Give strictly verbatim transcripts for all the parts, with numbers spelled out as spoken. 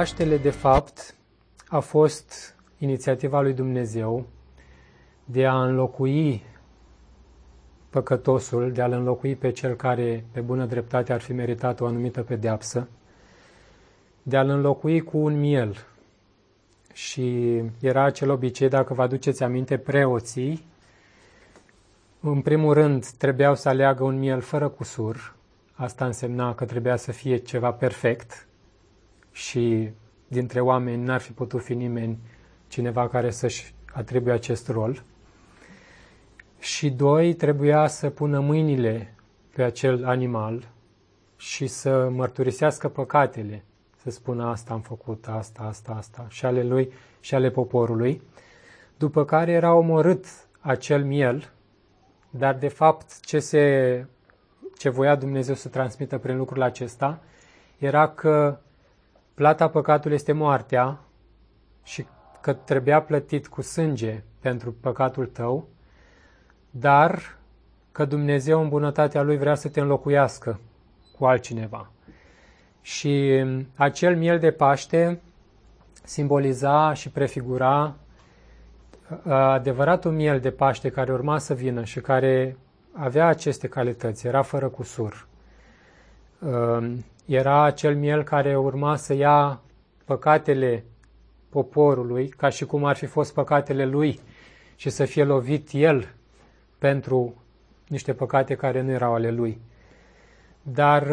Paștele, de fapt, a fost inițiativa lui Dumnezeu de a înlocui păcătosul, de a-l înlocui pe cel care, pe bună dreptate, ar fi meritat o anumită pedeapsă, de a-l înlocui cu un miel. Și era acel obicei, dacă vă aduceți aminte, preoții, în primul rând, trebuiau să aleagă un miel fără cusur. Asta însemna că trebuia să fie ceva perfect și dintre oameni n-ar fi putut fi nimeni cineva care să-și atribuie acest rol. Și doi, trebuia să pună mâinile pe acel animal și să mărturisească păcatele, să spună asta am făcut, asta, asta, asta, și ale lui și ale poporului, după care era omorât acel miel. Dar, de fapt, ce, se, ce voia Dumnezeu să transmită prin lucrul acesta era că plata păcatului este moartea și că trebuia plătit cu sânge pentru păcatul tău, dar că Dumnezeu, în bunătatea Lui, vrea să te înlocuiască cu altcineva. Și acel miel de Paște simboliza și prefigura adevăratul miel de Paște care urma să vină și care avea aceste calități, era fără cusur. Era acel miel care urma să ia păcatele poporului, ca și cum ar fi fost păcatele lui, și să fie lovit el pentru niște păcate care nu erau ale lui. Dar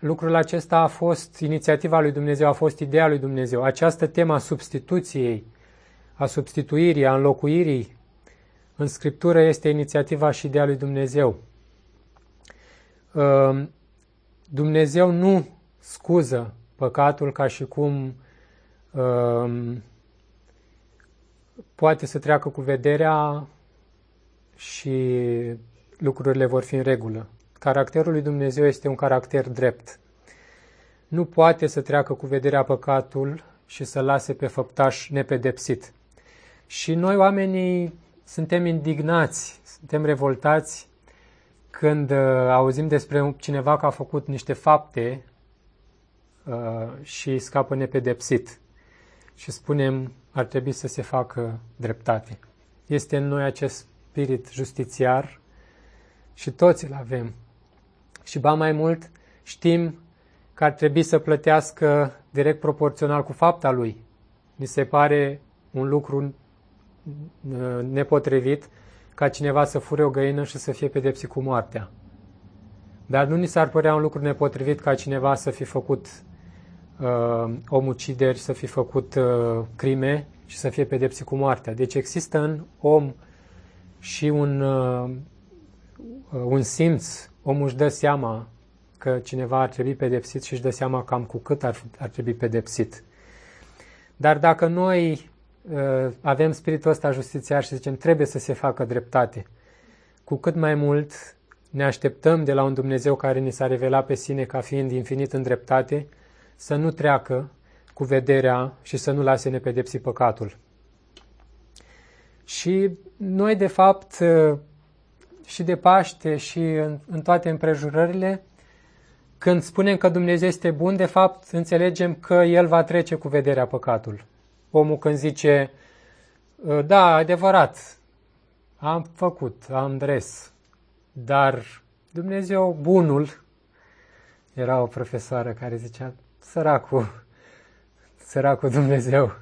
lucrul acesta a fost inițiativa lui Dumnezeu, a fost ideea lui Dumnezeu. Această temă a substituției, a substituirii, a înlocuirii în Scriptură este inițiativa și ideea lui Dumnezeu. Dumnezeu nu scuză păcatul ca și cum poate să treacă cu vederea și lucrurile vor fi în regulă. Caracterul lui Dumnezeu este un caracter drept. Nu poate să treacă cu vederea păcatul și să lase pe făptaș nepedepsit. Și noi, oamenii, suntem indignați, suntem revoltați când auzim despre cineva că a făcut niște fapte și scapă nepedepsit. Și spunem, ar trebui să se facă dreptate. Este în noi acest spirit justițiar și toți îl avem. Și ba mai mult, știm că ar trebui să plătească direct proporțional cu fapta lui. Mi se pare un lucru nepotrivit ca cineva să fure o găină și să fie pedepsit cu moartea. Dar nu ni s-ar părea un lucru nepotrivit ca cineva să fi făcut uh, omucideri, să fi făcut uh, crime și să fie pedepsit cu moartea. Deci există în om și un, uh, un simț, omul își dă seama că cineva ar trebui pedepsit și își dă seama cam cu cât ar, ar trebui pedepsit. Dar dacă noi avem spiritul ăsta justițiar și zicem trebuie să se facă dreptate, cu cât mai mult ne așteptăm de la un Dumnezeu care ni s-a revelat pe sine ca fiind infinit în dreptate, să nu treacă cu vederea și să nu lase nepedepsit păcatul. Și noi, de fapt, și de Paște și în toate împrejurările, când spunem că Dumnezeu este bun, de fapt înțelegem că El va trece cu vederea păcatul. Omul când zice, da, adevărat, am făcut, am dres, dar Dumnezeu bunul, era o profesoară care zicea, săracul, săracul Dumnezeu,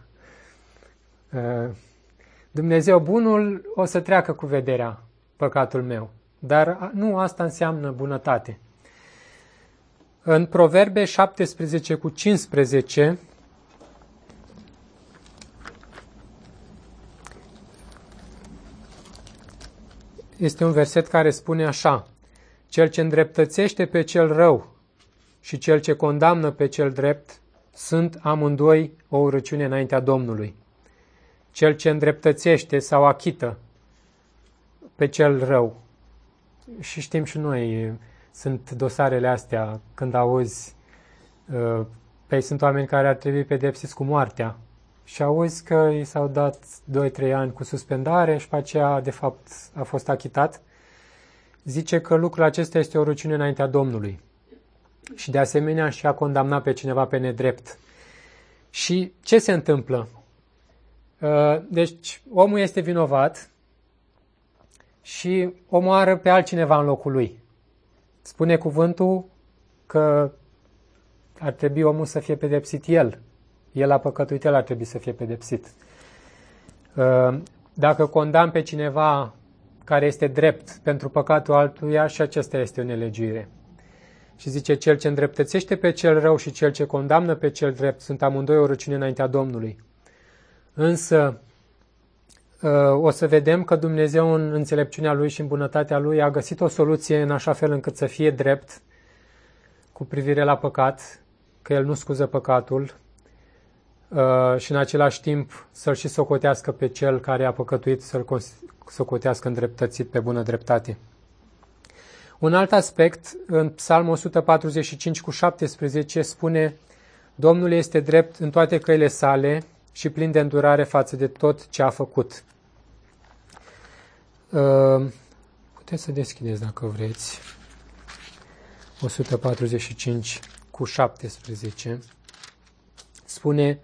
Dumnezeu bunul o să treacă cu vederea păcatul meu, dar nu asta înseamnă bunătate. În Proverbe șaptesprezece cu cincisprezece, este un verset care spune așa: cel ce îndreptățește pe cel rău și cel ce condamnă pe cel drept sunt amândoi o urăciune înaintea Domnului. Cel ce îndreptățește sau achită pe cel rău. Și știm și noi, sunt dosarele astea când auzi, păi sunt oameni care ar trebui pedepsiți cu moartea și auzi că i s-au dat doi trei ani cu suspendare și pe aceea, de fapt, a fost achitat. Zice că lucrul acesta este o rușine înaintea Domnului. Și de asemenea și a condamnat pe cineva pe nedrept. Și ce se întâmplă? Deci omul este vinovat și omoară pe altcineva în locul lui. Spune cuvântul că ar trebui omul să fie pedepsit el. El a păcătuit, el ar trebui să fie pedepsit. Dacă condamn pe cineva care este drept pentru păcatul altuia, și acesta este o nelegiuire. Și zice, cel ce îndreptățește pe cel rău și cel ce condamnă pe cel drept sunt amândoi o rușine înaintea Domnului. Însă o să vedem că Dumnezeu în înțelepciunea Lui și în bunătatea Lui a găsit o soluție în așa fel încât să fie drept cu privire la păcat, că El nu scuză păcatul, și în același timp să-l și socotească pe cel care a păcătuit, să-l socotească îndreptățit pe bună dreptate. Un alt aspect, în Psalmul o sută patruzeci și cinci cu șaptesprezece spune: Domnul este drept în toate căile sale și plin de îndurare față de tot ce a făcut. Puteți să deschideți dacă vreți. o sută patruzeci și cinci cu șaptesprezece spune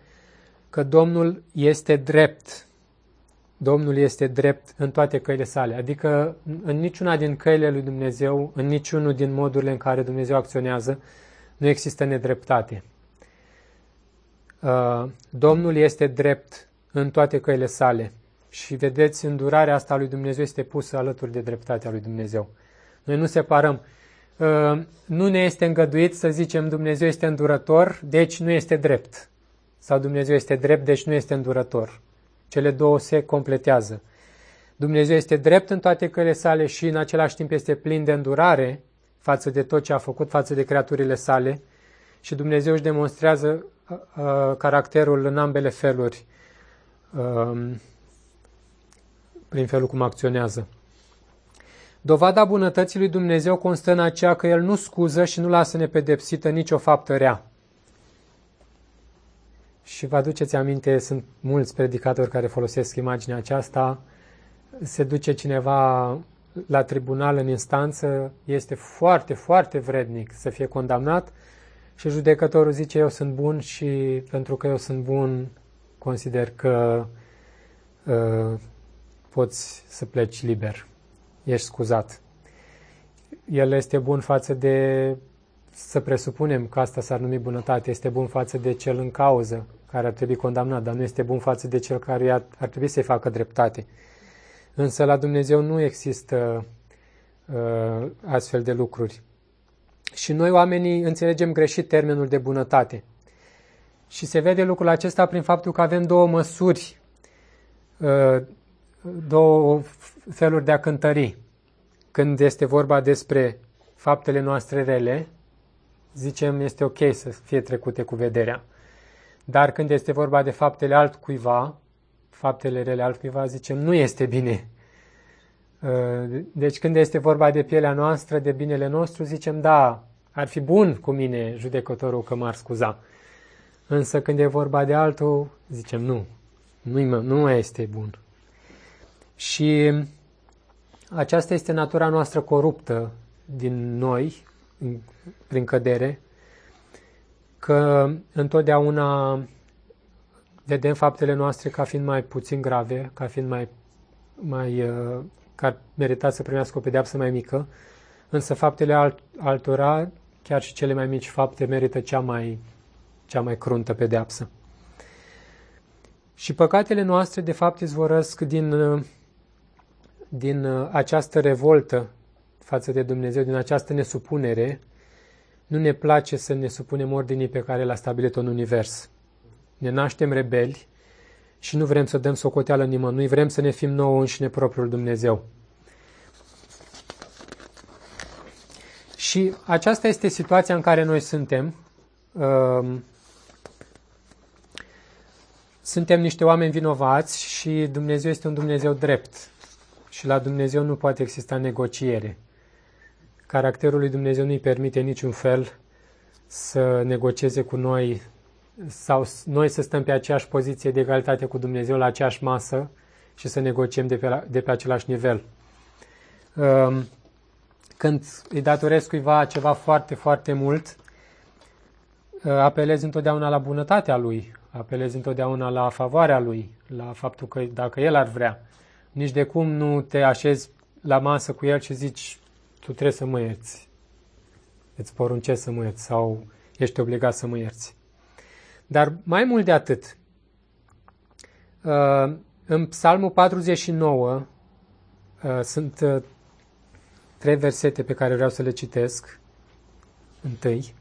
că Domnul este drept. Domnul este drept în toate căile sale, adică în niciuna din căile lui Dumnezeu, în niciunul din modurile în care Dumnezeu acționează, nu există nedreptate. Domnul este drept în toate căile sale și vedeți, îndurarea asta a lui Dumnezeu este pusă alături de dreptatea lui Dumnezeu. Noi nu separăm. Nu ne este îngăduit să zicem Dumnezeu este îndurător, deci nu este drept. Sau Dumnezeu este drept, deci nu este îndurător. Cele două se completează. Dumnezeu este drept în toate căile sale și în același timp este plin de îndurare față de tot ce a făcut, față de creaturile sale. Și Dumnezeu își demonstrează uh, caracterul în ambele feluri, uh, prin felul cum acționează. Dovada bunătății lui Dumnezeu constă în aceea că El nu scuză și nu lasă nepedepsită nicio faptă rea. Și vă aduceți aminte, sunt mulți predicatori care folosesc imaginea aceasta, se duce cineva la tribunal în instanță, este foarte, foarte vrednic să fie condamnat și judecătorul zice eu sunt bun și pentru că eu sunt bun consider că uh, poți să pleci liber, ești scuzat. El este bun față de... Să presupunem că asta s-ar numi bunătate, este bun față de cel în cauză care ar trebui condamnat, dar nu este bun față de cel care ar trebui să-i facă dreptate. Însă la Dumnezeu nu există uh, astfel de lucruri. Și noi oamenii înțelegem greșit termenul de bunătate. Și se vede lucrul acesta prin faptul că avem două măsuri, uh, două feluri de a cântări. Când este vorba despre faptele noastre rele, zicem, este ok să fie trecute cu vederea. Dar când este vorba de faptele altcuiva, faptele rele altcuiva, zicem, nu este bine. Deci când este vorba de pielea noastră, de binele nostru, zicem, da, ar fi bun cu mine judecătorul că m-ar scuza. Însă când e vorba de altul, zicem, nu, nu, nu este bun. Și aceasta este natura noastră coruptă din noi, prin cădere, că întotdeauna vedem faptele noastre ca fiind mai puțin grave, ca fiind mai, mai că ar merita să primească o pedeapsă mai mică, însă faptele alt, altora, chiar și cele mai mici fapte, merită cea mai, cea mai cruntă pedeapsă. Și păcatele noastre, de fapt, izvorăsc din, din această revoltă față de Dumnezeu, din această nesupunere. Nu ne place să ne supunem ordinii pe care l-a stabilit în univers. Ne naștem rebeli și nu vrem să dăm socoteală nimănui, vrem să ne fim nouă înșine propriul Dumnezeu. Și aceasta este situația în care noi suntem. Suntem niște oameni vinovați și Dumnezeu este un Dumnezeu drept. Și la Dumnezeu nu poate exista negociere. Caracterul lui Dumnezeu nu-i permite niciun fel să negocieze cu noi sau noi să stăm pe aceeași poziție de egalitate cu Dumnezeu, la aceeași masă și să negociem de pe, la, de pe același nivel. Când îi datorez cuiva ceva foarte, foarte mult, apelez întotdeauna la bunătatea lui, apelezi întotdeauna la favoarea lui, la faptul că dacă el ar vrea. Nici de cum nu te așezi la masă cu el și zici, tu trebuie să mă ierți, îți poruncesc să mă ierți sau ești obligat să mă ierți. Dar mai mult de atât, în Psalmul patruzeci și nouă sunt trei versete pe care vreau să le citesc întâi.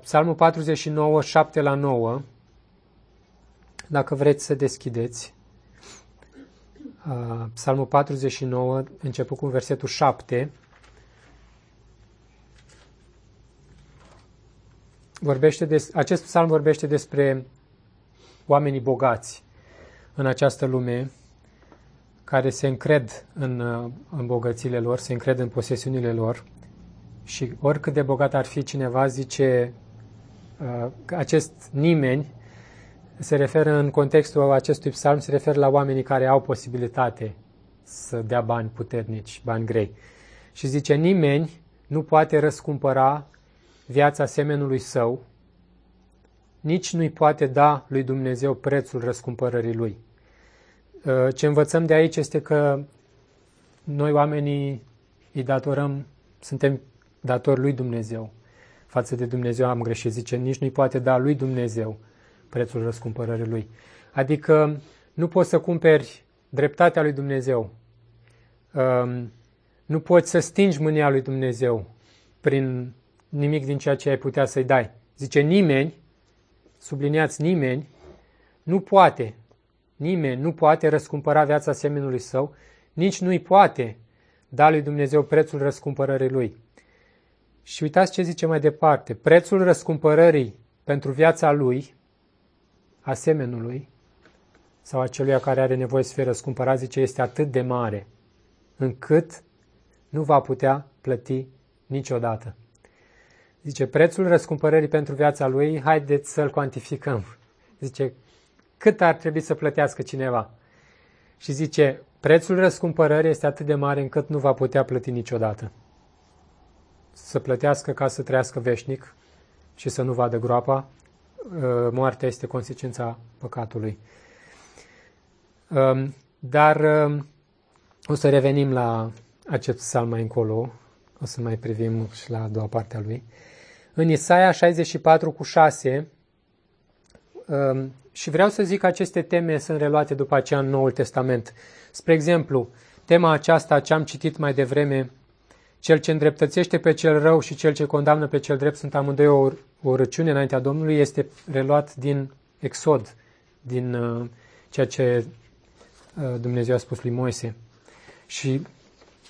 Psalmul patruzeci și nouă, șapte la nouă, dacă vreți să deschideți. Psalmul patruzeci și nouă, început cu versetul șapte, vorbește des, acest psalm vorbește despre oamenii bogați în această lume, care se încred în, în bogățiile lor, se încred în posesiunile lor și oricât de bogat ar fi cineva, zice că acest nimeni se referă în contextul acestui psalm, se referă la oamenii care au posibilitate să dea bani puternici, bani grei. Și zice, nimeni nu poate răscumpăra viața semenului său, nici nu-i poate da lui Dumnezeu prețul răscumpărării lui. Ce învățăm de aici este că noi oamenii îi datorăm, suntem datori lui Dumnezeu. Față de Dumnezeu am greșit, zice, nici nu-i poate da lui Dumnezeu prețul răscumpărării lui. Adică nu poți să cumperi dreptatea lui Dumnezeu, nu poți să stingi mânia lui Dumnezeu prin nimic din ceea ce ai putea să-i dai. Zice nimeni, subliniați nimeni, nu poate, nimeni nu poate răscumpăra viața semenului său, nici nu-i poate da lui Dumnezeu prețul răscumpărării lui. Și uitați ce zice mai departe, prețul răscumpărării pentru viața lui, a semenului sau a celuia care are nevoie să fie răscumpărat, zice, este atât de mare încât nu va putea plăti niciodată. Zice, prețul răscumpărării pentru viața lui, haideți să-l cuantificăm. Zice, cât ar trebui să plătească cineva? Și zice, prețul răscumpărării este atât de mare încât nu va putea plăti niciodată. Să plătească ca să trăiască veșnic și să nu vadă groapa. Moartea este consecința păcatului. Dar o să revenim la acest psalm mai încolo, o să mai privim și la a doua parte a lui. În Isaia șaizeci și patru cu șase, și vreau să zic că aceste teme sunt reluate după aceea în Noul Testament. Spre exemplu, tema aceasta ce am citit mai devreme, cel ce îndreptățește pe cel rău și cel ce condamnă pe cel drept sunt amândoi o urăciune înaintea Domnului, este reluat din Exod, din uh, ceea ce uh, Dumnezeu a spus lui Moise. Și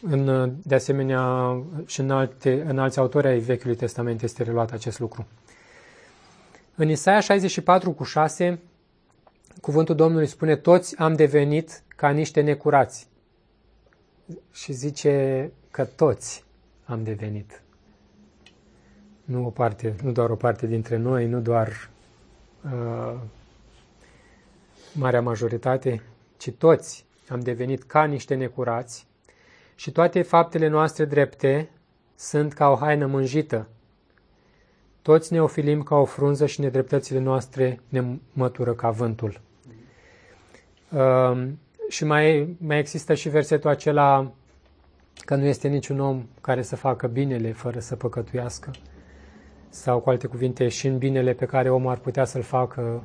în, uh, de asemenea și în, alte, în alți autori ai Vechiului Testament este reluat acest lucru. În Isaia șaizeci și patru cu șase, cuvântul Domnului spune, toți am devenit ca niște necurați. Și zice că toți am devenit. Nu o parte, nu doar o parte dintre noi, nu doar uh, marea majoritate, ci toți am devenit ca niște necurați și toate faptele noastre drepte sunt ca o haină mânjită. Toți ne ofilim ca o frunză și nedreptățile noastre ne mătură ca vântul. Uh, și mai, mai există și versetul acela că nu este niciun om care să facă binele fără să păcătuiască. Sau, cu alte cuvinte, și în binele pe care omul ar putea să-l facă,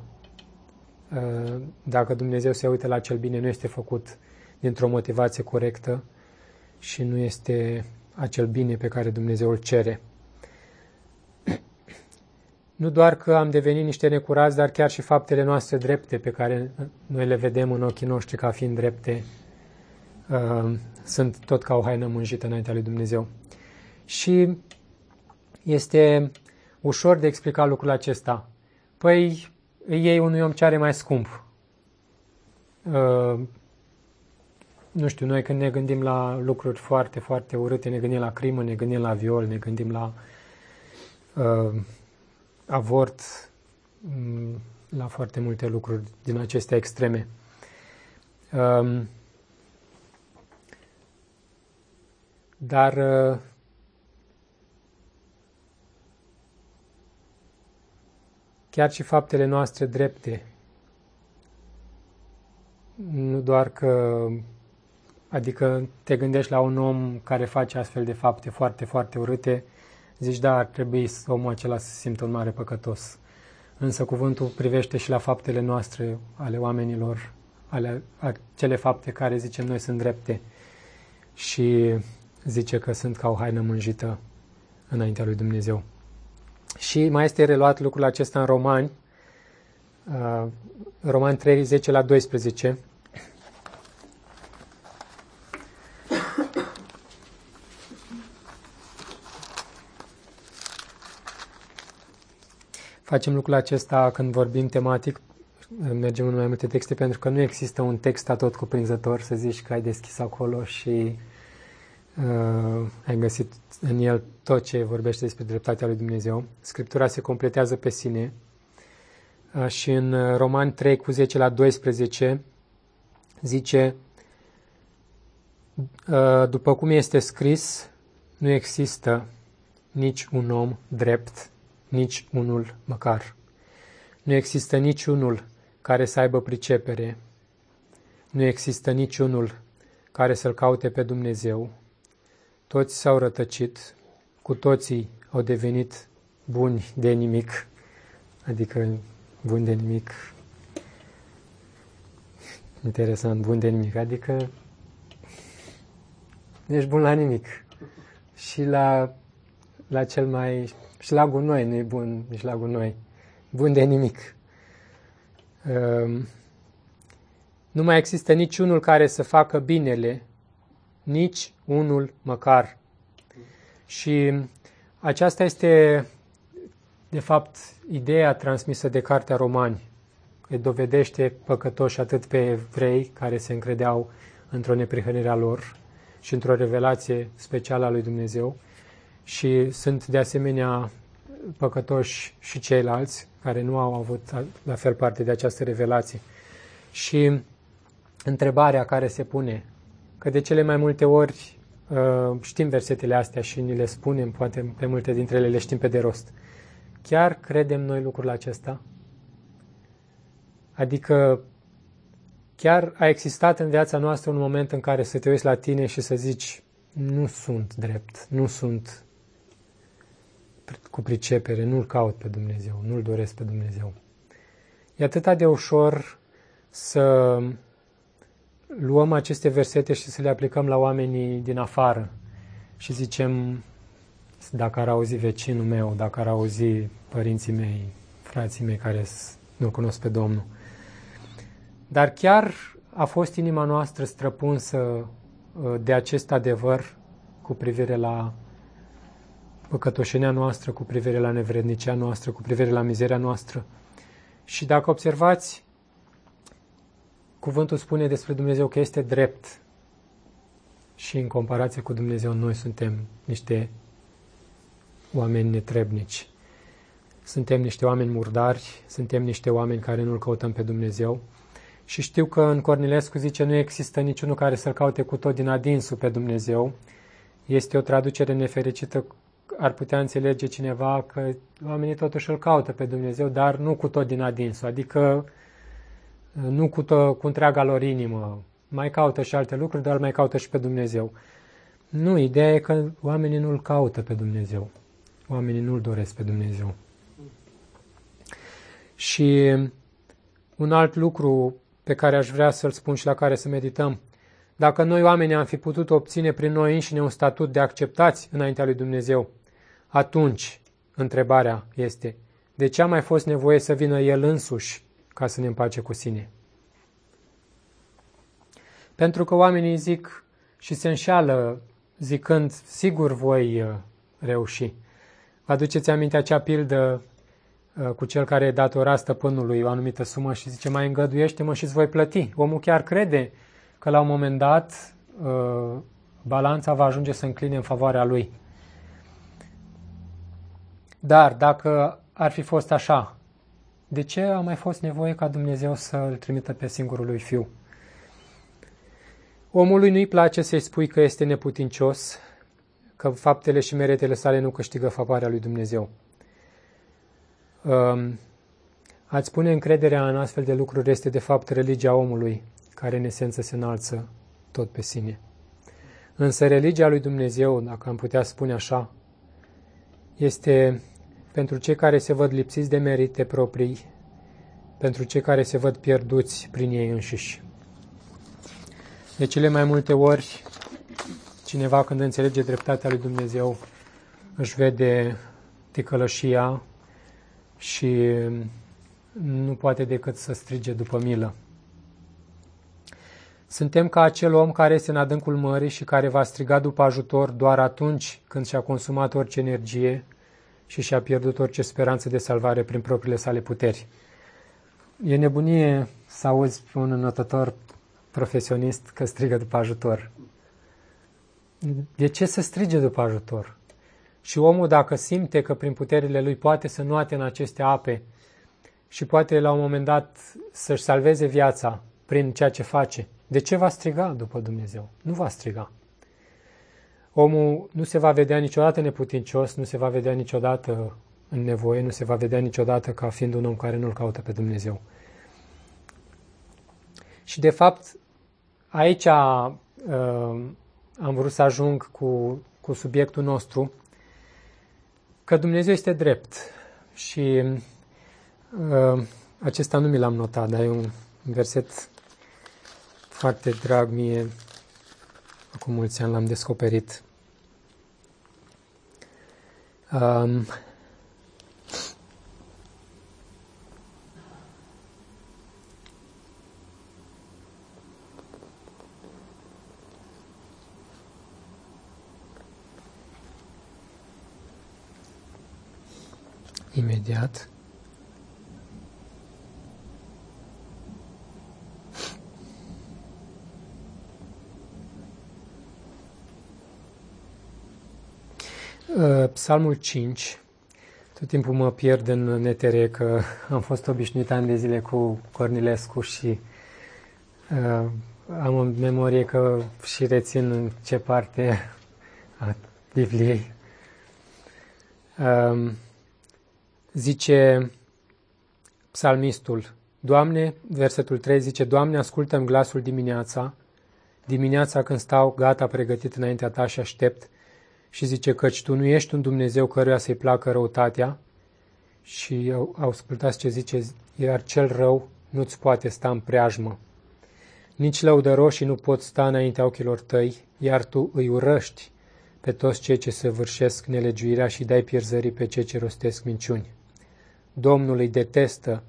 dacă Dumnezeu se uită la acel bine, nu este făcut dintr-o motivație corectă și nu este acel bine pe care Dumnezeu îl cere. Nu doar că am devenit niște necurați, dar chiar și faptele noastre drepte, pe care noi le vedem în ochii noștri ca fiind drepte, sunt tot ca o haină mânjită înaintea lui Dumnezeu. Și este ușor de explicat lucrul acesta. Păi, îi iei unui om ce are mai scump. Nu știu, noi când ne gândim la lucruri foarte, foarte urâte, ne gândim la crimă, ne gândim la viol, ne gândim la uh, avort, la foarte multe lucruri din acestea extreme. Uh, Dar chiar și faptele noastre drepte. Nu doar că, adică te gândești la un om care face astfel de fapte foarte, foarte urâte, zici, da, ar trebui omul acela să se simtă un mare păcătos. Însă cuvântul privește și la faptele noastre, ale oamenilor, ale acele fapte care zicem noi sunt drepte și zice că sunt ca o haină mânjită înaintea lui Dumnezeu. Și mai este reluat lucrul acesta în Romani, Romani trei, zece la doisprezece. Facem lucrul acesta când vorbim tematic, mergem în mai multe texte, pentru că nu există un text atot cuprinzător, să zici că ai deschis acolo și uh, ai găsit în el tot ce vorbește despre dreptatea lui Dumnezeu. Scriptura se completează pe sine. Uh, și în Romani trei, cu zece la doisprezece, zice, uh, după cum este scris, nu există nici un om drept, nici unul măcar. Nu există niciunul care să aibă pricepere. Nu există niciunul care să-L caute pe Dumnezeu. Toți s-au rătăcit, cu toții au devenit buni de nimic. Adică buni de nimic. Interesant, buni de nimic. Adică ești bun la nimic. Și la, la cel mai... Și la gunoi nu e bun, nici la gunoi. Bun de nimic. Nu mai există niciunul care să facă binele, nici unul măcar. Și aceasta este, de fapt, ideea transmisă de Cartea Romani. Îi dovedește păcătoși atât pe evrei, care se încredeau într-o neprihănire a lor și într-o revelație specială a lui Dumnezeu, și sunt de asemenea păcătoși și ceilalți care nu au avut la fel parte de această revelație. Și întrebarea care se pune, că de cele mai multe ori știm versetele astea și ni le spunem, poate pe multe dintre ele le știm pe de rost. Chiar credem noi lucrul acesta? Adică chiar a existat în viața noastră un moment în care să te uiți la tine și să zici, nu sunt drept, nu sunt cu pricepere, nu-L caut pe Dumnezeu, nu-L doresc pe Dumnezeu. E atât de ușor să luăm aceste versete și să le aplicăm la oamenii din afară și zicem, dacă ar auzi vecinul meu, dacă ar auzi părinții mei, frații mei care nu cunosc pe Domnul. Dar chiar a fost inima noastră străpunsă de acest adevăr cu privire la păcătoșenia noastră, cu privire la nevrednicia noastră, cu privire la mizeria noastră. Și dacă observați, cuvântul spune despre Dumnezeu că este drept. Și în comparație cu Dumnezeu, noi suntem niște oameni netrebnici. Suntem niște oameni murdari, suntem niște oameni care nu-L căutăm pe Dumnezeu. Și știu că în Cornilescu zice, nu există niciunul care să-L caute cu tot din adinsul pe Dumnezeu. Este o traducere nefericită, ar putea înțelege cineva că oamenii totuși Îl caută pe Dumnezeu, dar nu cu tot din adinsul, adică nu cu, tot, cu întreaga lor inimă. Mai caută și alte lucruri, dar mai caută și pe Dumnezeu. Nu, ideea e că oamenii nu-L caută pe Dumnezeu. Oamenii nu-L doresc pe Dumnezeu. Și un alt lucru pe care aș vrea să-l spun și la care să medităm. Dacă noi oamenii am fi putut obține prin noi înșine un statut de acceptați înaintea lui Dumnezeu, atunci întrebarea este, de ce a mai fost nevoie să vină El însuși ca să ne împace cu sine? Pentru că oamenii zic și se înșeală zicând, sigur voi reuși. Vă aduceți aminte acea pildă cu cel care datora stăpânului o anumită sumă și zice, mai îngăduiește-mă și îți voi plăti. Omul chiar crede că la un moment dat balanța va ajunge să încline în favoarea lui. Dar dacă ar fi fost așa, de ce a mai fost nevoie ca Dumnezeu să Îl trimită pe singurul lui Fiu? Omului nu-i place să-i spui că este neputincios, că faptele și meritele sale nu câștigă favoarea lui Dumnezeu. Ați pune încrederea în astfel de lucruri este de fapt religia omului, care în esență se înalță tot pe sine. Însă religia lui Dumnezeu, dacă am putea spune așa, este pentru cei care se văd lipsiți de merite proprii, pentru cei care se văd pierduți prin ei înșiși. De cele mai multe ori, cineva când înțelege dreptatea lui Dumnezeu își vede ticălășia și nu poate decât să strige după milă. Suntem ca acel om care este în adâncul mării și care va striga după ajutor doar atunci când și-a consumat orice energie și și-a pierdut orice speranță de salvare prin propriile sale puteri. E nebunie să auzi un înotător profesionist că strigă după ajutor. De ce să strige după ajutor? Și omul, dacă simte că prin puterile lui poate să nuate în aceste ape și poate la un moment dat să-și salveze viața prin ceea ce face, de ce va striga după Dumnezeu? Nu va striga. Omul nu se va vedea niciodată neputincios, nu se va vedea niciodată în nevoie, nu se va vedea niciodată ca fiind un om care nu-L caută pe Dumnezeu. Și de fapt, aici uh, am vrut să ajung cu, cu subiectul nostru, că Dumnezeu este drept. Și uh, acesta nu mi l-am notat, dar e un verset foarte drag mie. Acum mulți ani l-am descoperit. Um, imediat. Psalmul cinci, tot timpul mă pierd în netere că am fost obișnuit ani de zile cu Cornilescu și uh, am în memorie că și rețin în ce parte a Bibliei. Uh, zice psalmistul, Doamne, versetul trei zice, Doamne, ascultă-mi glasul dimineața, dimineața când stau gata, pregătit înaintea Ta și aștept. Și zice, căci Tu nu ești un Dumnezeu căruia să-i placă răutatea. Și ascultați ce zice, iar cel rău nu-ți poate sta în preajmă. Nici lăudăroșii nu pot sta înaintea ochilor Tăi, iar Tu îi urăști pe toți cei ce săvârșesc nelegiuirea și dai pierzării pe cei ce rostesc minciuni. Domnul îi detestă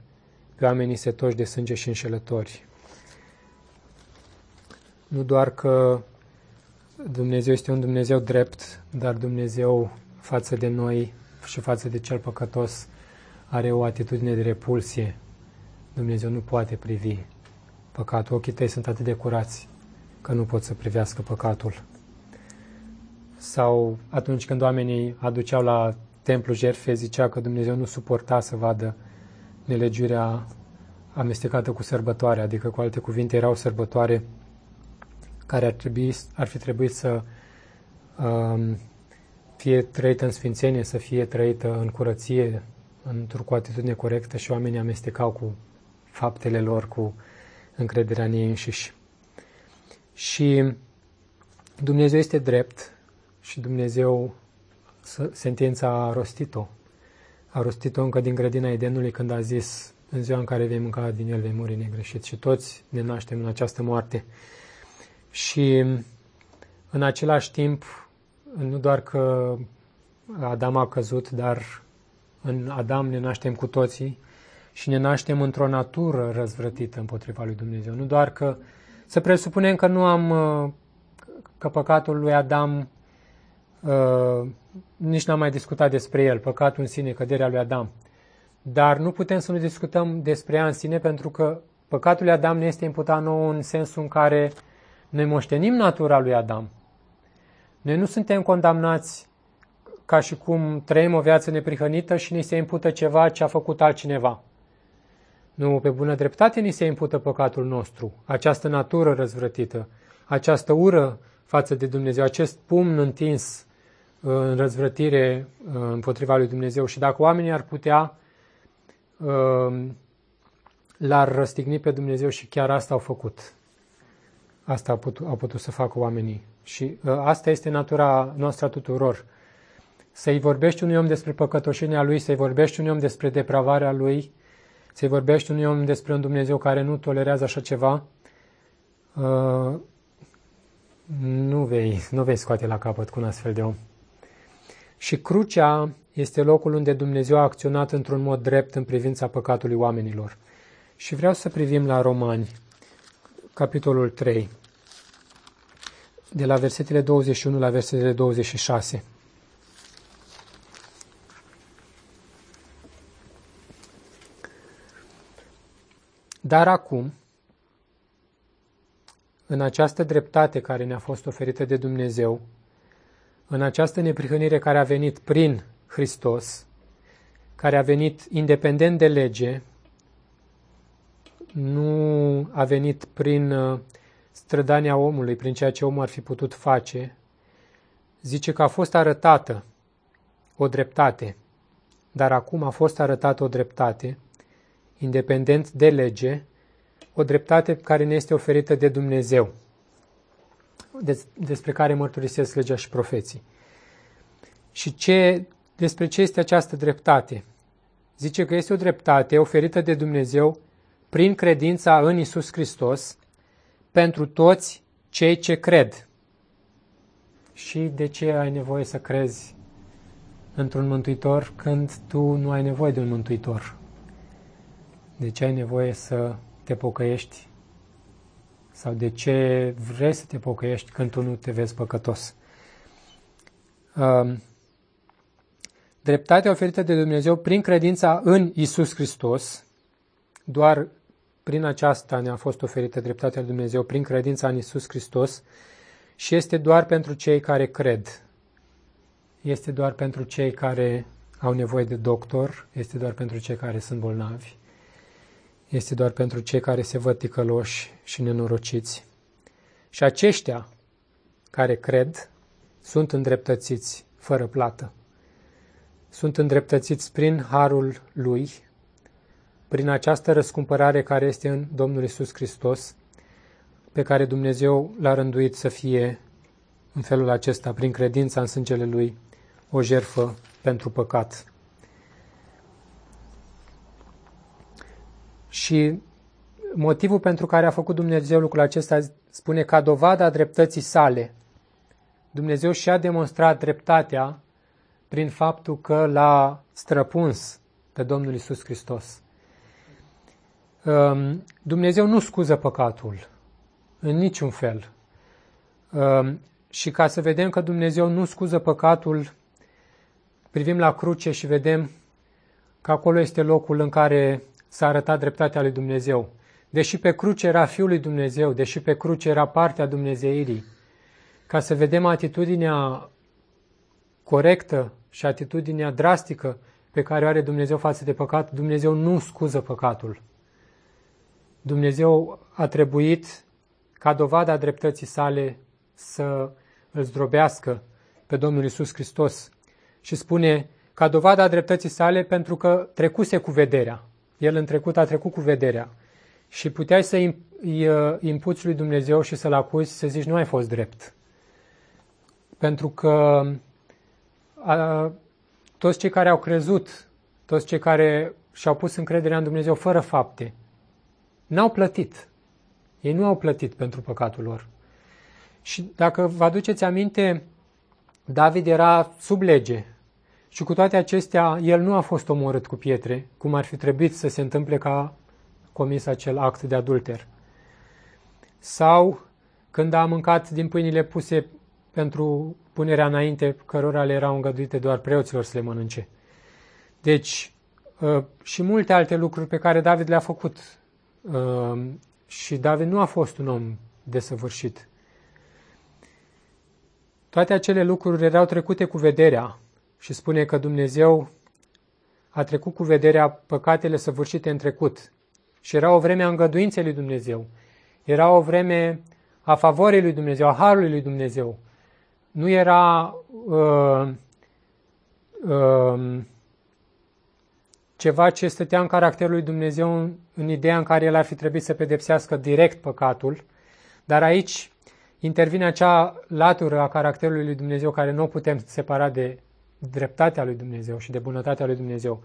pe oamenii setoși de sânge și înșelători. Nu doar că Dumnezeu este un Dumnezeu drept, dar Dumnezeu față de noi și față de cel păcătos are o atitudine de repulsie. Dumnezeu nu poate privi păcatul. Ochii Tăi sunt atât de curați că nu pot să privească păcatul. Sau atunci când oamenii aduceau la templu jertfe, zicea că Dumnezeu nu suporta să vadă nelegiuirea amestecată cu sărbătoare, adică cu alte cuvinte erau sărbătoare care ar, trebui, ar fi trebuit să um, fie trăită în sfințenie, să fie trăită în curăție, într-o atitudine corectă și oamenii amestecau cu faptele lor, cu încrederea în ei înșiși. Și Dumnezeu este drept și Dumnezeu, sentința a rostit-o. A rostit-o încă din grădina Edenului când a zis, în ziua în care vei mânca din el vei muri negreșit și toți ne naștem în această moarte. Și în același timp, nu doar că Adam a căzut, dar în Adam ne naștem cu toții și ne naștem într-o natură răzvrătită împotriva lui Dumnezeu. Nu doar că, să presupunem că nu am, că păcatul lui Adam, nici n-am mai discutat despre el, păcatul în sine, căderea lui Adam. Dar nu putem să nu discutăm despre ea în sine, pentru că păcatul lui Adam ne este imputat nou în sensul în care noi moștenim natura lui Adam. Noi nu suntem condamnați ca și cum trăim o viață neprihănită și ni se impută ceva ce a făcut altcineva. Nu, pe bună dreptate ni se impută păcatul nostru, această natură răzvrătită, această ură față de Dumnezeu, acest pumn întins în răzvrătire împotriva lui Dumnezeu. Și dacă oamenii ar putea l-ar răstigni pe Dumnezeu și chiar asta au făcut. Asta au putut, au putut să facă oamenii. Și uh, asta este natura noastră a tuturor. Să-i vorbești unui om despre păcătoșenia lui, să-i vorbești unui om despre depravarea lui, să-i vorbești unui om despre un Dumnezeu care nu tolerează așa ceva, uh, nu vei, nu vei scoate la capăt cu un astfel de om. Și crucea este locul unde Dumnezeu a acționat într-un mod drept în privința păcatului oamenilor. Și vreau să privim la Romani, capitolul trei, de la versetele douăzeci și unu la versetele douăzeci și șase. Dar acum, în această dreptate care ne-a fost oferită de Dumnezeu, în această neprihănire care a venit prin Hristos, care a venit independent de lege, nu a venit prin strădania omului, prin ceea ce omul ar fi putut face, zice că a fost arătată o dreptate, dar acum a fost arătată o dreptate, independent de lege, o dreptate care ne este oferită de Dumnezeu, despre care mărturisesc legea și profeții. Și ce, despre ce este această dreptate? Zice că este o dreptate oferită de Dumnezeu prin credința în Iisus Hristos pentru toți cei ce cred. Și de ce ai nevoie să crezi într-un mântuitor când tu nu ai nevoie de un mântuitor? De ce ai nevoie să te pocăiești? Sau de ce vrei să te pocăiești când tu nu te vezi păcătos? Dreptatea oferită de Dumnezeu prin credința în Iisus Hristos, doar prin aceasta ne-a fost oferită dreptatea lui Dumnezeu, prin credința în Iisus Hristos, și este doar pentru cei care cred. Este doar pentru cei care au nevoie de doctor, este doar pentru cei care sunt bolnavi. Este doar pentru cei care se văd ticăloși și nenorociți. Și aceștia care cred sunt îndreptățiți fără plată. Sunt îndreptățiți prin harul lui, prin această răscumpărare care este în Domnul Iisus Hristos, pe care Dumnezeu l-a rânduit să fie în felul acesta, prin credința în sângele lui, o jertfă pentru păcat. Și motivul pentru care a făcut Dumnezeu lucrul acesta spune ca dovada dreptății sale. Dumnezeu și-a demonstrat dreptatea prin faptul că l-a străpuns pe Domnul Iisus Hristos. Dumnezeu nu scuză păcatul în niciun fel. Și ca să vedem că Dumnezeu nu scuză păcatul, privim la cruce și vedem că acolo este locul în care s-a arătat dreptatea lui Dumnezeu. Deși pe cruce era Fiul lui Dumnezeu, deși pe cruce era partea dumnezeirii, ca să vedem atitudinea corectă și atitudinea drastică pe care o are Dumnezeu față de păcat, Dumnezeu nu scuză păcatul. Dumnezeu a trebuit, ca dovada dreptății sale, să îl zdrobească pe Domnul Iisus Hristos. Și spune, ca dovada dreptății sale, pentru că trecuse cu vederea. El în trecut a trecut cu vederea și puteai să-i impuți lui Dumnezeu și să-l acuzi, să zici, nu ai fost drept. Pentru că a, toți cei care au crezut, toți cei care și-au pus încrederea în Dumnezeu fără fapte, n-au plătit. Ei nu au plătit pentru păcatul lor. Și dacă vă aduceți aminte, David era sub lege. Și cu toate acestea, el nu a fost omorât cu pietre, cum ar fi trebuit să se întâmple că a comis acel act de adulter. Sau când a mâncat din pâinile puse pentru punerea înainte, cărora le erau îngăduite doar preoților să le mănânce. Deci, și multe alte lucruri pe care David le-a făcut. Și David nu a fost un om desăvârșit. Toate acele lucruri erau trecute cu vederea. Și spune că Dumnezeu a trecut cu vederea păcatele săvârșite în trecut. Și era o vreme a îngăduinței lui Dumnezeu. Era o vreme a favorii lui Dumnezeu, a harului lui Dumnezeu. Nu era uh, uh, ceva ce stătea în caracterul lui Dumnezeu în, în ideea în care el ar fi trebuit să pedepsească direct păcatul, dar aici intervine acea latură a caracterului lui Dumnezeu care nu o putem separa de dreptatea lui Dumnezeu și de bunătatea lui Dumnezeu.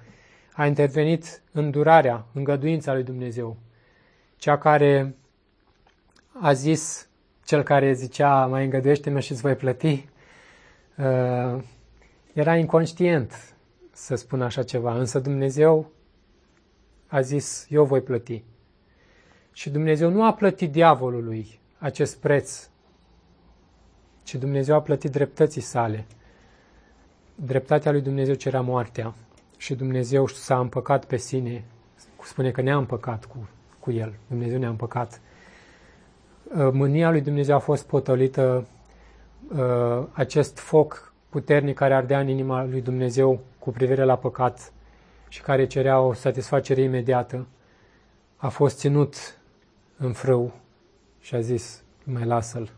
A intervenit îndurarea, îngăduința lui Dumnezeu, cea care a zis, cel care zicea, mai îngăduiește-mă și îți voi plăti, era inconștient să spună așa ceva, însă Dumnezeu a zis, eu voi plăti. Și Dumnezeu nu a plătit diavolului acest preț, ci Dumnezeu a plătit dreptății sale. Dreptatea lui Dumnezeu cerea moartea și Dumnezeu s-a împăcat pe sine, spune că ne-a împăcat cu, cu el, Dumnezeu ne-a împăcat. Mânia lui Dumnezeu a fost potolită, acest foc puternic care ardea în inima lui Dumnezeu cu privire la păcat și care cerea o satisfacere imediată, a fost ținut în frâu și a zis, mai lasă-l.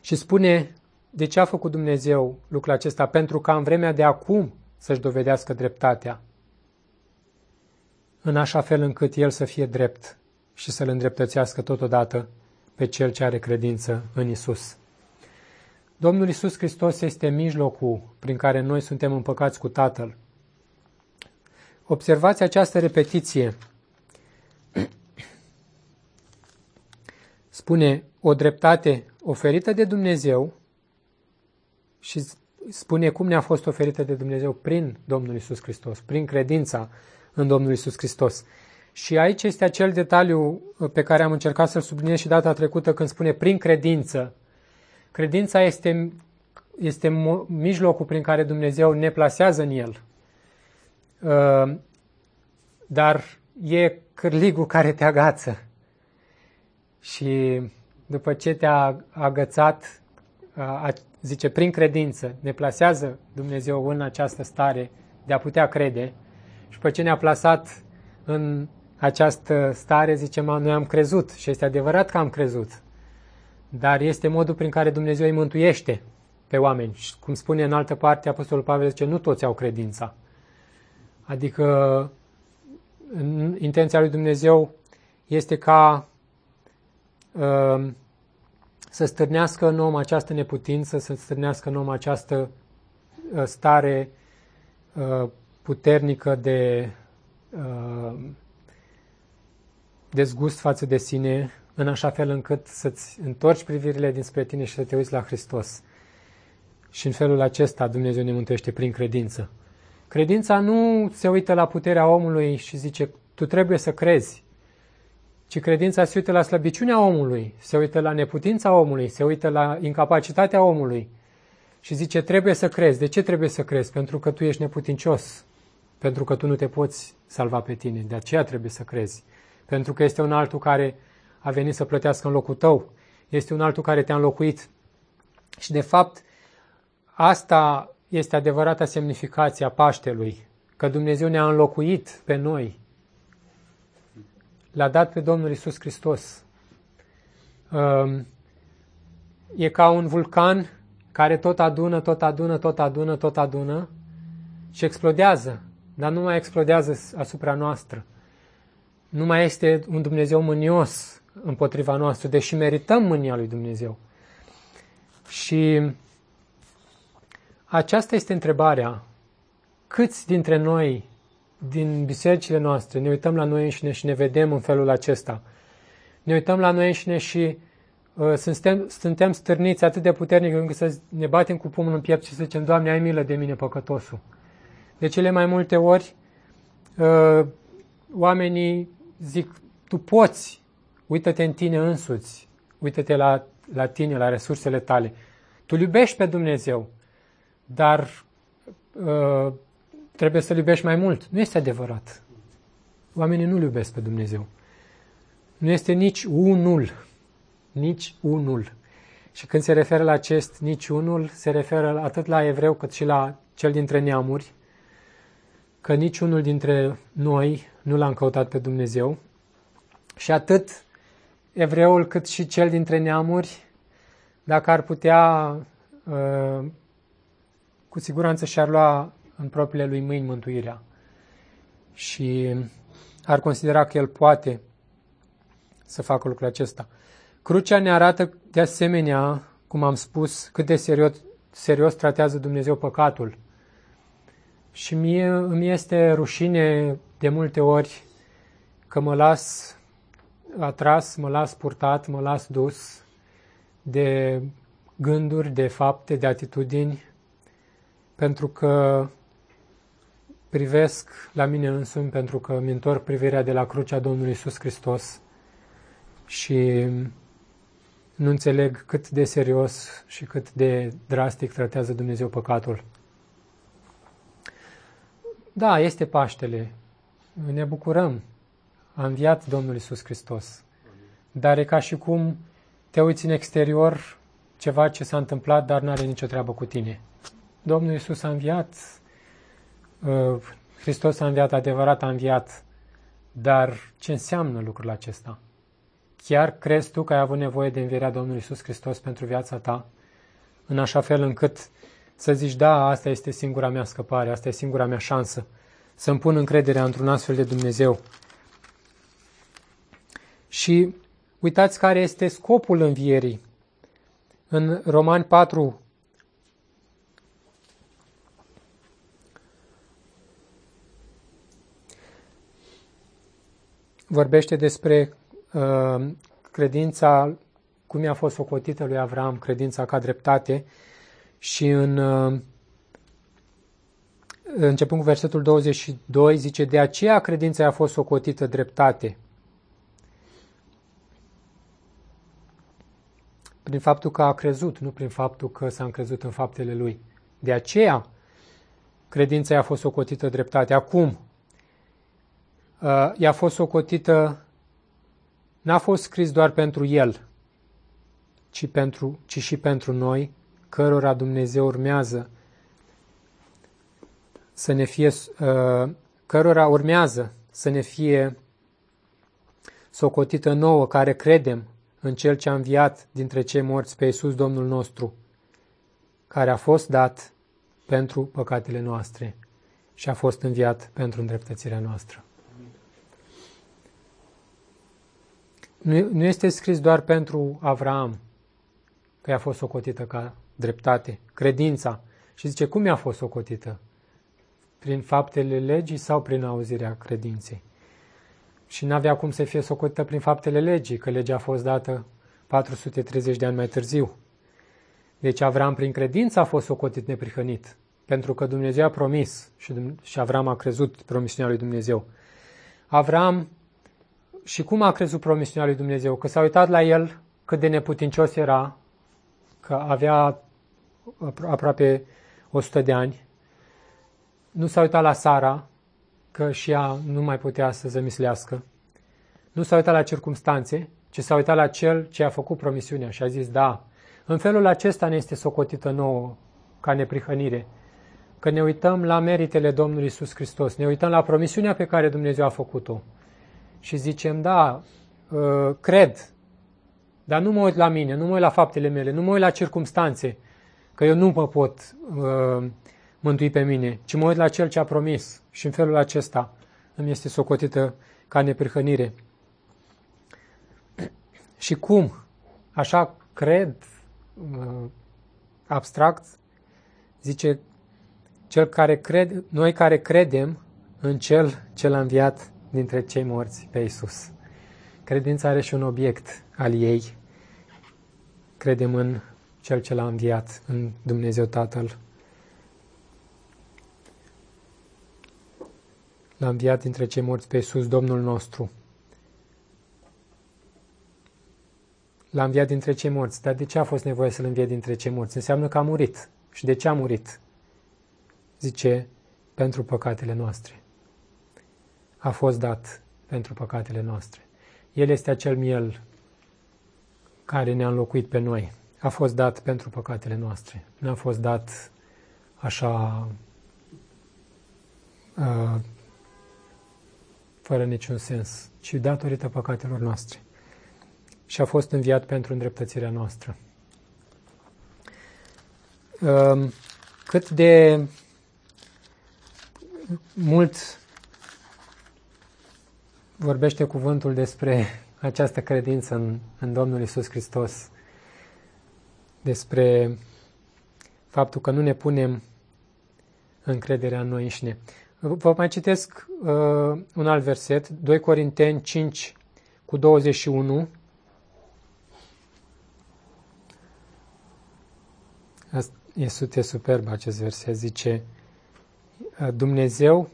Și spune, de ce a făcut Dumnezeu lucrul acesta? Pentru ca în vremea de acum să-și dovedească dreptatea, în așa fel încât el să fie drept și să-l îndreptățească totodată pe cel ce are credință în Isus. Domnul Isus Hristos este mijlocul prin care noi suntem împăcați cu Tatăl. Observați această repetiție. Spune o dreptate oferită de Dumnezeu și spune cum ne-a fost oferită de Dumnezeu prin Domnul Isus Hristos, prin credința în Domnul Isus Hristos. Și aici este acel detaliu pe care am încercat să-l subliniez și data trecută când spune prin credință. Credința este, este mijlocul prin care Dumnezeu ne plasează în el. Dar e cârligul care te agață. Și după ce te-a agățat, zice, prin credință, ne plasează Dumnezeu în această stare de a putea crede. Și după ce ne-a plasat în această stare, zice, noi am crezut și este adevărat că am crezut. Dar este modul prin care Dumnezeu îi mântuiește pe oameni. Cum spune în altă parte Apostolul Pavel, zice, nu toți au credința. Adică intenția lui Dumnezeu este ca uh, să stârnească în om această neputință, să stârnească în om această uh, stare uh, puternică de uh, dezgust față de sine, în așa fel încât să-ți întorci privirile dinspre tine și să te uiți la Hristos. Și în felul acesta Dumnezeu ne mântuiește prin credință. Credința nu se uită la puterea omului și zice, tu trebuie să crezi, ci credința se uită la slăbiciunea omului, se uită la neputința omului, se uită la incapacitatea omului și zice, trebuie să crezi. De ce trebuie să crezi? Pentru că tu ești neputincios, pentru că tu nu te poți salva pe tine, de aceea trebuie să crezi. Pentru că este un altul care a venit să plătească în locul tău, este un altul care te-a înlocuit. Și de fapt, asta este adevărata semnificație a Paștelui, că Dumnezeu ne-a înlocuit pe noi. L-a dat pe Domnul Iisus Hristos. E ca un vulcan care tot adună, tot adună, tot adună, tot adună și explodează, dar nu mai explodează asupra noastră. Nu mai este un Dumnezeu mânios împotriva noastră, deși merităm mânia lui Dumnezeu. Și aceasta este întrebarea. Câți dintre noi, din bisericile noastre, ne uităm la noi înșine și ne vedem în felul acesta? Ne uităm la noi înșine și uh, suntem, suntem stârniți atât de puternic încât să ne batem cu pumnul în piept și să zicem, Doamne, ai milă de mine, păcătosul. De cele mai multe ori, uh, oamenii zic, tu poți, uită-te în tine însuți, uită-te la, la tine, la resursele tale. Tu iubești pe Dumnezeu, dar uh, trebuie să-L iubești mai mult. Nu este adevărat. Oamenii nu-L iubesc pe Dumnezeu. Nu este nici unul, nici unul. Și când se referă la acest nici unul, se referă atât la evreu cât și la cel dintre neamuri, că niciunul dintre noi nu l-am căutat pe Dumnezeu și atât evreul cât și cel dintre neamuri, dacă ar putea, cu siguranță și-ar lua în propriile lui mâini mântuirea și ar considera că el poate să facă lucrul acesta. Crucea ne arată de asemenea, cum am spus, cât de serios, serios tratează Dumnezeu păcatul. Și mie îmi este rușine de multe ori că mă las atras, mă las purtat, mă las dus de gânduri, de fapte, de atitudini, pentru că privesc la mine însumi, pentru că îmi întorc privirea de la crucea Domnului Iisus Hristos și nu înțeleg cât de serios și cât de drastic tratează Dumnezeu păcatul. Da, este Paștele, ne bucurăm, a înviat Domnul Iisus Hristos, dar e ca și cum te uiți în exterior ceva ce s-a întâmplat, dar n-are nicio treabă cu tine. Domnul Iisus a înviat, Hristos a înviat, adevărat a înviat, dar ce înseamnă lucrul acesta? Chiar crezi tu că ai avut nevoie de învierea Domnului Iisus Hristos pentru viața ta, în așa fel încât să zici, da, asta este singura mea scăpare, asta e singura mea șansă, să-mi pun încrederea într-un astfel de Dumnezeu. Și uitați care este scopul învierii. În Romani patru, vorbește despre uh, credința, cum i-a fost socotită lui Avram, credința ca dreptate, și în, uh, începând cu versetul douăzeci și doi, zice, de aceea credința i-a fost socotită dreptate. Prin faptul că a crezut, nu prin faptul că s-a încrezut în faptele lui. De aceea, credința i-a fost socotită dreptate. Acum, i-a fost socotită, n-a fost scris doar pentru el, ci, pentru, ci și pentru noi, cărora Dumnezeu urmează să ne fie, cărora urmează să ne fie socotită nouă, care credem în Cel ce a înviat dintre cei morți pe Iisus Domnul nostru, care a fost dat pentru păcatele noastre și a fost înviat pentru îndreptățirea noastră. Nu, nu este scris doar pentru Avram că i-a fost socotită ca dreptate, credința. Și zice, cum i-a fost socotită? Prin faptele legii sau prin auzirea credinței? Și n-avea cum să fie socotită prin faptele legii, că legea a fost dată patru sute treizeci de ani mai târziu. Deci Avram prin credință a fost socotit neprihănit, pentru că Dumnezeu a promis și Avram a crezut promisiunea lui Dumnezeu. Avram, și cum a crezut promisiunea lui Dumnezeu? Că s-a uitat la el cât de neputincios era, că avea aproape o sută de ani. Nu s-a uitat la Sara, că și ea nu mai putea să zămislească. Nu s-a uitat la circumstanțe, ci s-a uitat la Cel ce a făcut promisiunea și a zis, da, în felul acesta ne este socotită nouă ca neprihănire, că ne uităm la meritele Domnului Iisus Hristos, ne uităm la promisiunea pe care Dumnezeu a făcut-o și zicem, da, cred, dar nu mă uit la mine, nu mă uit la faptele mele, nu mă uit la circumstanțe, că eu nu mă pot mântui pe mine, ci mă uit la Cel ce a promis și în felul acesta îmi este socotită ca neprihănire. Și cum? Așa cred, abstract, zice, cel care crede, noi care credem în Cel ce l-a înviat dintre cei morți pe Iisus. Credința are și un obiect al ei. Credem în Cel ce l-a înviat, în Dumnezeu Tatăl. L-a înviat dintre cei morți pe Iisus, Domnul nostru. L-a înviat dintre cei morți. Dar de ce a fost nevoie să-L învie dintre cei morți? Înseamnă că a murit. Și de ce a murit? Zice, pentru păcatele noastre. A fost dat pentru păcatele noastre. El este acel miel care ne-a înlocuit pe noi. A fost dat pentru păcatele noastre. Nu a fost dat așa... Uh, fără niciun sens, ci datorită păcatelor noastre. Și a fost înviat pentru îndreptățirea noastră. Cât de mult vorbește cuvântul despre această credință în, în Domnul Iisus Hristos, despre faptul că nu ne punem încrederea în noi înșine. Vă mai citesc uh, un alt verset, doi Corinteni cinci cu douăzeci și unu. Asta este superb acest verset, zice: Dumnezeu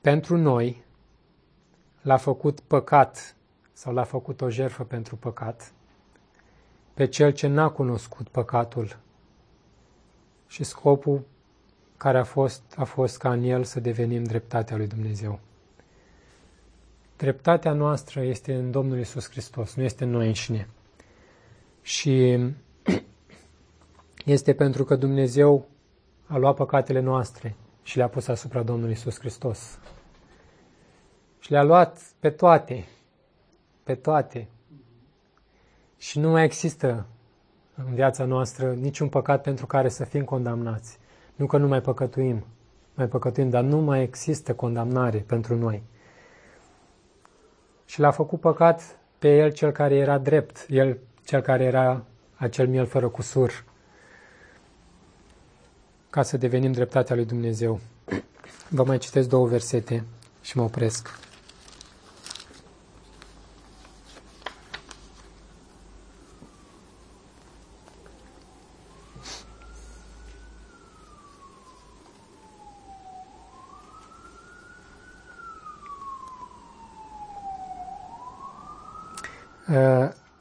pentru noi l-a făcut păcat, sau l-a făcut o jertfă pentru păcat, pe cel ce n-a cunoscut păcatul, și scopul care a fost, a fost ca în el să devenim dreptatea lui Dumnezeu. Dreptatea noastră este în Domnul Iisus Hristos, nu este în noi înșine. Și este pentru că Dumnezeu a luat păcatele noastre și le-a pus asupra Domnului Iisus Hristos. Și le-a luat pe toate, pe toate. Și nu mai există în viața noastră niciun păcat pentru care să fim condamnați. Nu că nu mai păcătuim, mai păcătuim, dar nu mai există condamnare pentru noi. Și l-a făcut păcat pe el cel care era drept, el cel care era acel miel fără cusur, ca să devenim dreptatea lui Dumnezeu. Vă mai citesc două versete și mă opresc.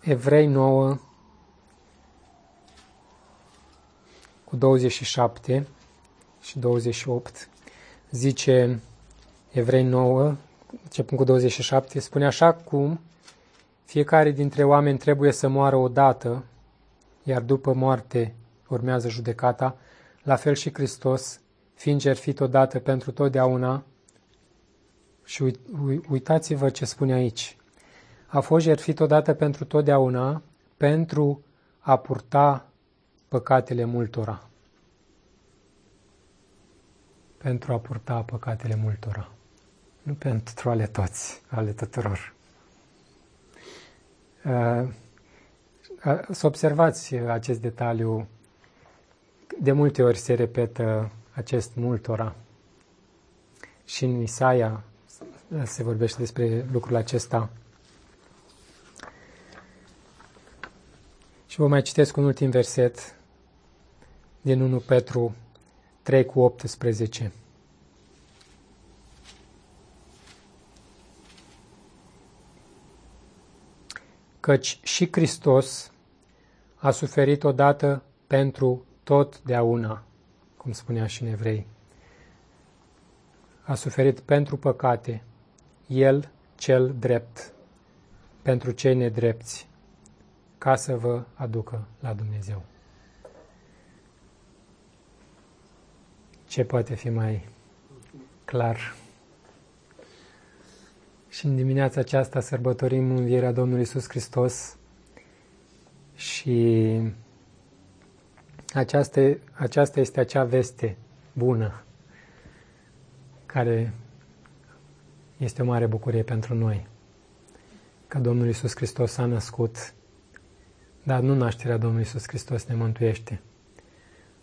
Evrei nouă cu douăzeci și șapte și douăzeci și opt, zice Evrei nouă, începând cu douăzeci și șapte, spune: așa cum fiecare dintre oameni trebuie să moară odată, iar după moarte urmează judecata, la fel și Hristos, fiind jertfit odată pentru totdeauna, și uitați-vă ce spune aici, a fost jertfit odată pentru totdeauna, pentru a purta păcatele multora. Pentru a purta păcatele multora. Nu pentru ale toți, ale tuturor. Să observați acest detaliu. De multe ori se repetă acest multora. Și în Isaia se vorbește despre lucrul acesta. Și vă mai citesc un ultim verset din unu Petru trei cu optsprezece. Căci și Hristos a suferit odată pentru totdeauna, cum spunea și în Evrei. A suferit pentru păcate, El cel drept, pentru cei nedrepți, ca să vă aducă la Dumnezeu. Ce poate fi mai clar? Și în dimineața aceasta sărbătorim învierea Domnului Iisus Hristos și aceasta, aceasta este acea veste bună care este o mare bucurie pentru noi, că Domnul Iisus Hristos s-a născut. Dar nu nașterea Domnului Iisus Hristos ne mântuiește.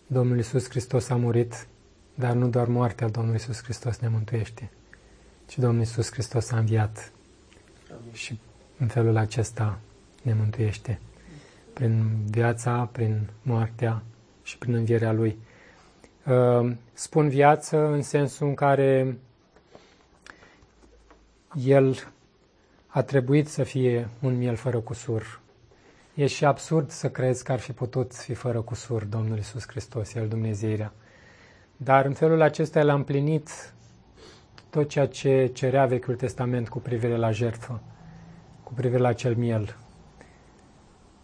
Domnul Iisus Hristos a murit, dar nu doar moartea Domnului Iisus Hristos ne mântuiește, ci Domnul Iisus Hristos a înviat. Amin. Și în felul acesta ne mântuiește. Prin viața, prin moartea și prin învierea Lui. Spun viață în sensul în care El a trebuit să fie un miel fără cusur. E și absurd să crezi că ar fi putut fi fără cusur Domnul Iisus Hristos, El Dumnezeirea. Dar în felul acesta El a împlinit tot ceea ce cerea Vechiul Testament cu privire la jertfă, cu privire la cel miel.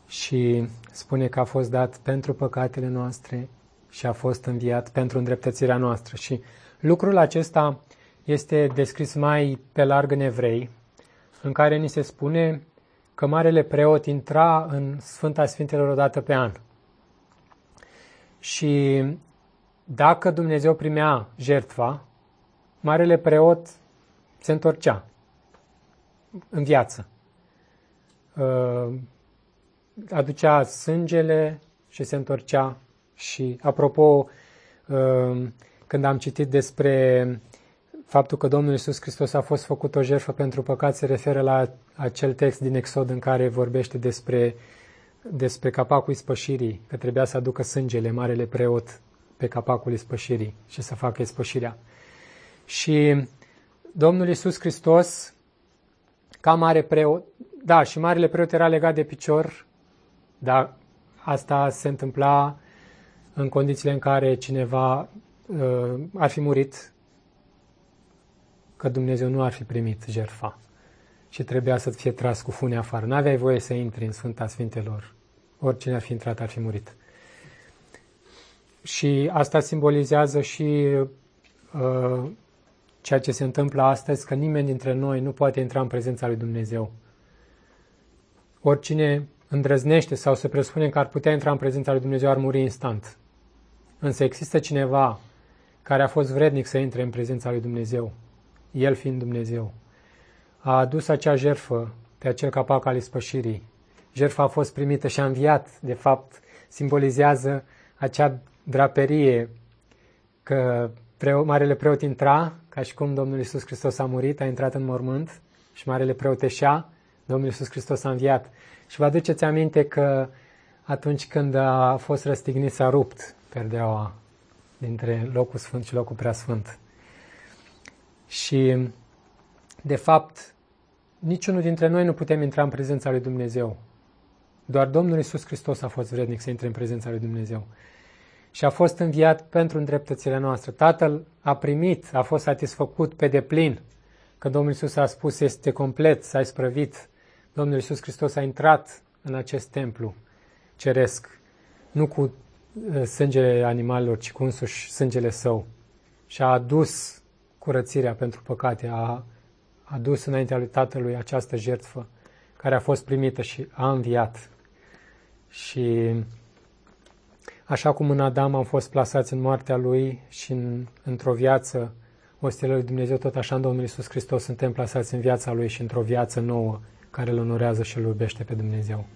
Și spune că a fost dat pentru păcatele noastre și a fost înviat pentru îndreptățirea noastră. Și lucrul acesta este descris mai pe larg în Evrei, în care ni se spune că marele preot intra în Sfânta Sfintelor o dată pe an. Și Dacă Dumnezeu primea jertfa, marele preot se întorcea în viață. Aducea sângele și se întorcea. Și apropo, când am citit despre faptul că Domnul Iisus Hristos a fost făcut o jertfă pentru păcat, se referă la acel text din Exod în care vorbește despre, despre capacul ispășirii, că trebuia să aducă sângele marele preot pe capacul ispășirii și să facă ispășirea. Și Domnul Iisus Hristos, ca mare preot, da, și marele preot era legat de picior, dar asta se întâmpla în condițiile în care cineva uh, ar fi murit, că Dumnezeu nu ar fi primit jertfa și trebuia să fie tras cu fune afară. N-aveai voie să intri în Sfânta Sfintelor. Oricine ar fi intrat ar fi murit. Și asta simbolizează și uh, ceea ce se întâmplă astăzi, că nimeni dintre noi nu poate intra în prezența lui Dumnezeu. Oricine îndrăznește sau se presupune că ar putea intra în prezența lui Dumnezeu ar muri instant. Însă există cineva care a fost vrednic să intre în prezența lui Dumnezeu, El fiind Dumnezeu. A adus acea jertfă pe acel capac al ispășirii. Jertfa a fost primită și a înviat, de fapt, simbolizează acea draperie că preo, marele preot intra, ca și cum Domnul Iisus Hristos a murit, a intrat în mormânt și marele preot ieșea, Domnul Iisus Hristos a înviat. Și vă aduceți aminte că atunci când a fost răstignit s-a rupt perdeaua dintre locul sfânt și locul preasfânt. Și, de fapt, niciunul dintre noi nu putem intra în prezența lui Dumnezeu. Doar Domnul Iisus Hristos a fost vrednic să intre în prezența lui Dumnezeu. Și a fost înviat pentru îndreptățirea noastră. Tatăl a primit, a fost satisfăcut pe deplin. Că Domnul Iisus a spus, este complet, s-a isprăvit. Domnul Iisus Hristos a intrat în acest templu ceresc, nu cu sângele animalelor, ci cu însuși sângele său. Și a adus curățirea pentru păcate, a adus înaintea lui Tatălui această jertfă care a fost primită și a înviat. Și așa cum în Adam am fost plasați în moartea lui și în, într-o viață ostilă lui Dumnezeu, tot așa în Domnul Iisus Hristos suntem plasați în viața lui și într-o viață nouă care îl onorează și îl iubește pe Dumnezeu.